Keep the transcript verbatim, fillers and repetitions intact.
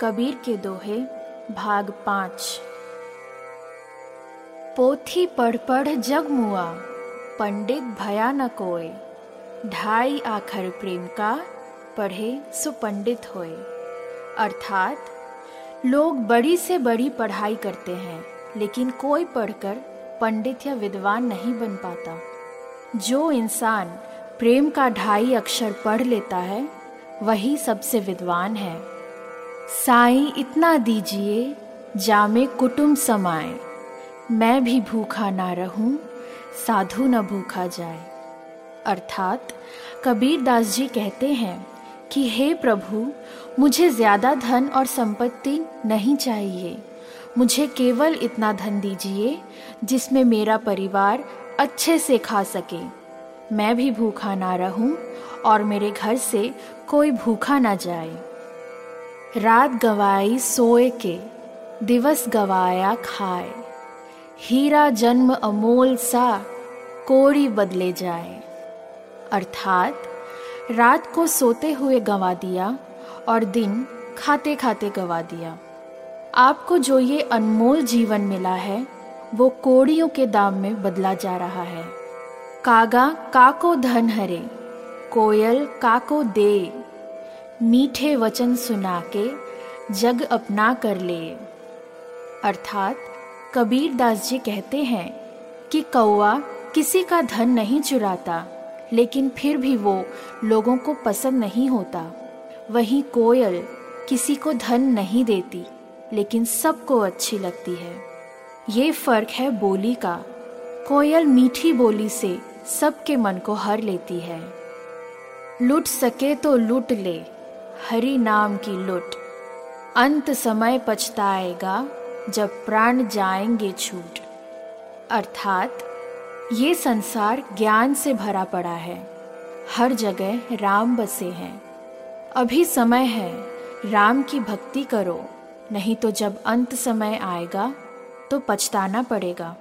कबीर के दोहे भाग पाँच। पोथी पढ़ पढ़ जग मुआ पंडित भया न कोय, ढाई आखर प्रेम का पढ़े सो पंडित होए। अर्थात लोग बड़ी से बड़ी पढ़ाई करते हैं, लेकिन कोई पढ़कर पंडित या विद्वान नहीं बन पाता। जो इंसान प्रेम का ढाई अक्षर पढ़ लेता है वही सबसे विद्वान है। साईं इतना दीजिए जामे कुटुम्ब समाए, मैं भी भूखा ना रहूं साधु न भूखा जाए। अर्थात कबीर दास जी कहते हैं कि हे प्रभु, मुझे ज़्यादा धन और संपत्ति नहीं चाहिए, मुझे केवल इतना धन दीजिए जिसमें मेरा परिवार अच्छे से खा सके, मैं भी भूखा ना रहूं और मेरे घर से कोई भूखा ना जाए। रात गवाई सोए के दिवस गवाया खाए, हीरा जन्म अमोल सा कोरी बदले जाए। अर्थात रात को सोते हुए गवा दिया और दिन खाते खाते गवा दिया। आपको जो ये अनमोल जीवन मिला है वो कोड़ियों के दाम में बदला जा रहा है। कागा काको धन हरे, कोयल काको दे, मीठे वचन सुना के जग अपना कर ले। अर्थात कबीर दास जी कहते हैं कि कौवा किसी का धन नहीं चुराता, लेकिन फिर भी वो लोगों को पसंद नहीं होता। वहीं कोयल किसी को धन नहीं देती, लेकिन सबको अच्छी लगती है। ये फर्क है बोली का। कोयल मीठी बोली से सबके मन को हर लेती है। लूट सके तो लूट ले हरि नाम की लूट, अंत समय पछताएगा जब प्राण जाएंगे छूट। अर्थात ये संसार ज्ञान से भरा पड़ा है, हर जगह राम बसे हैं। अभी समय है, राम की भक्ति करो, नहीं तो जब अंत समय आएगा तो पछताना पड़ेगा।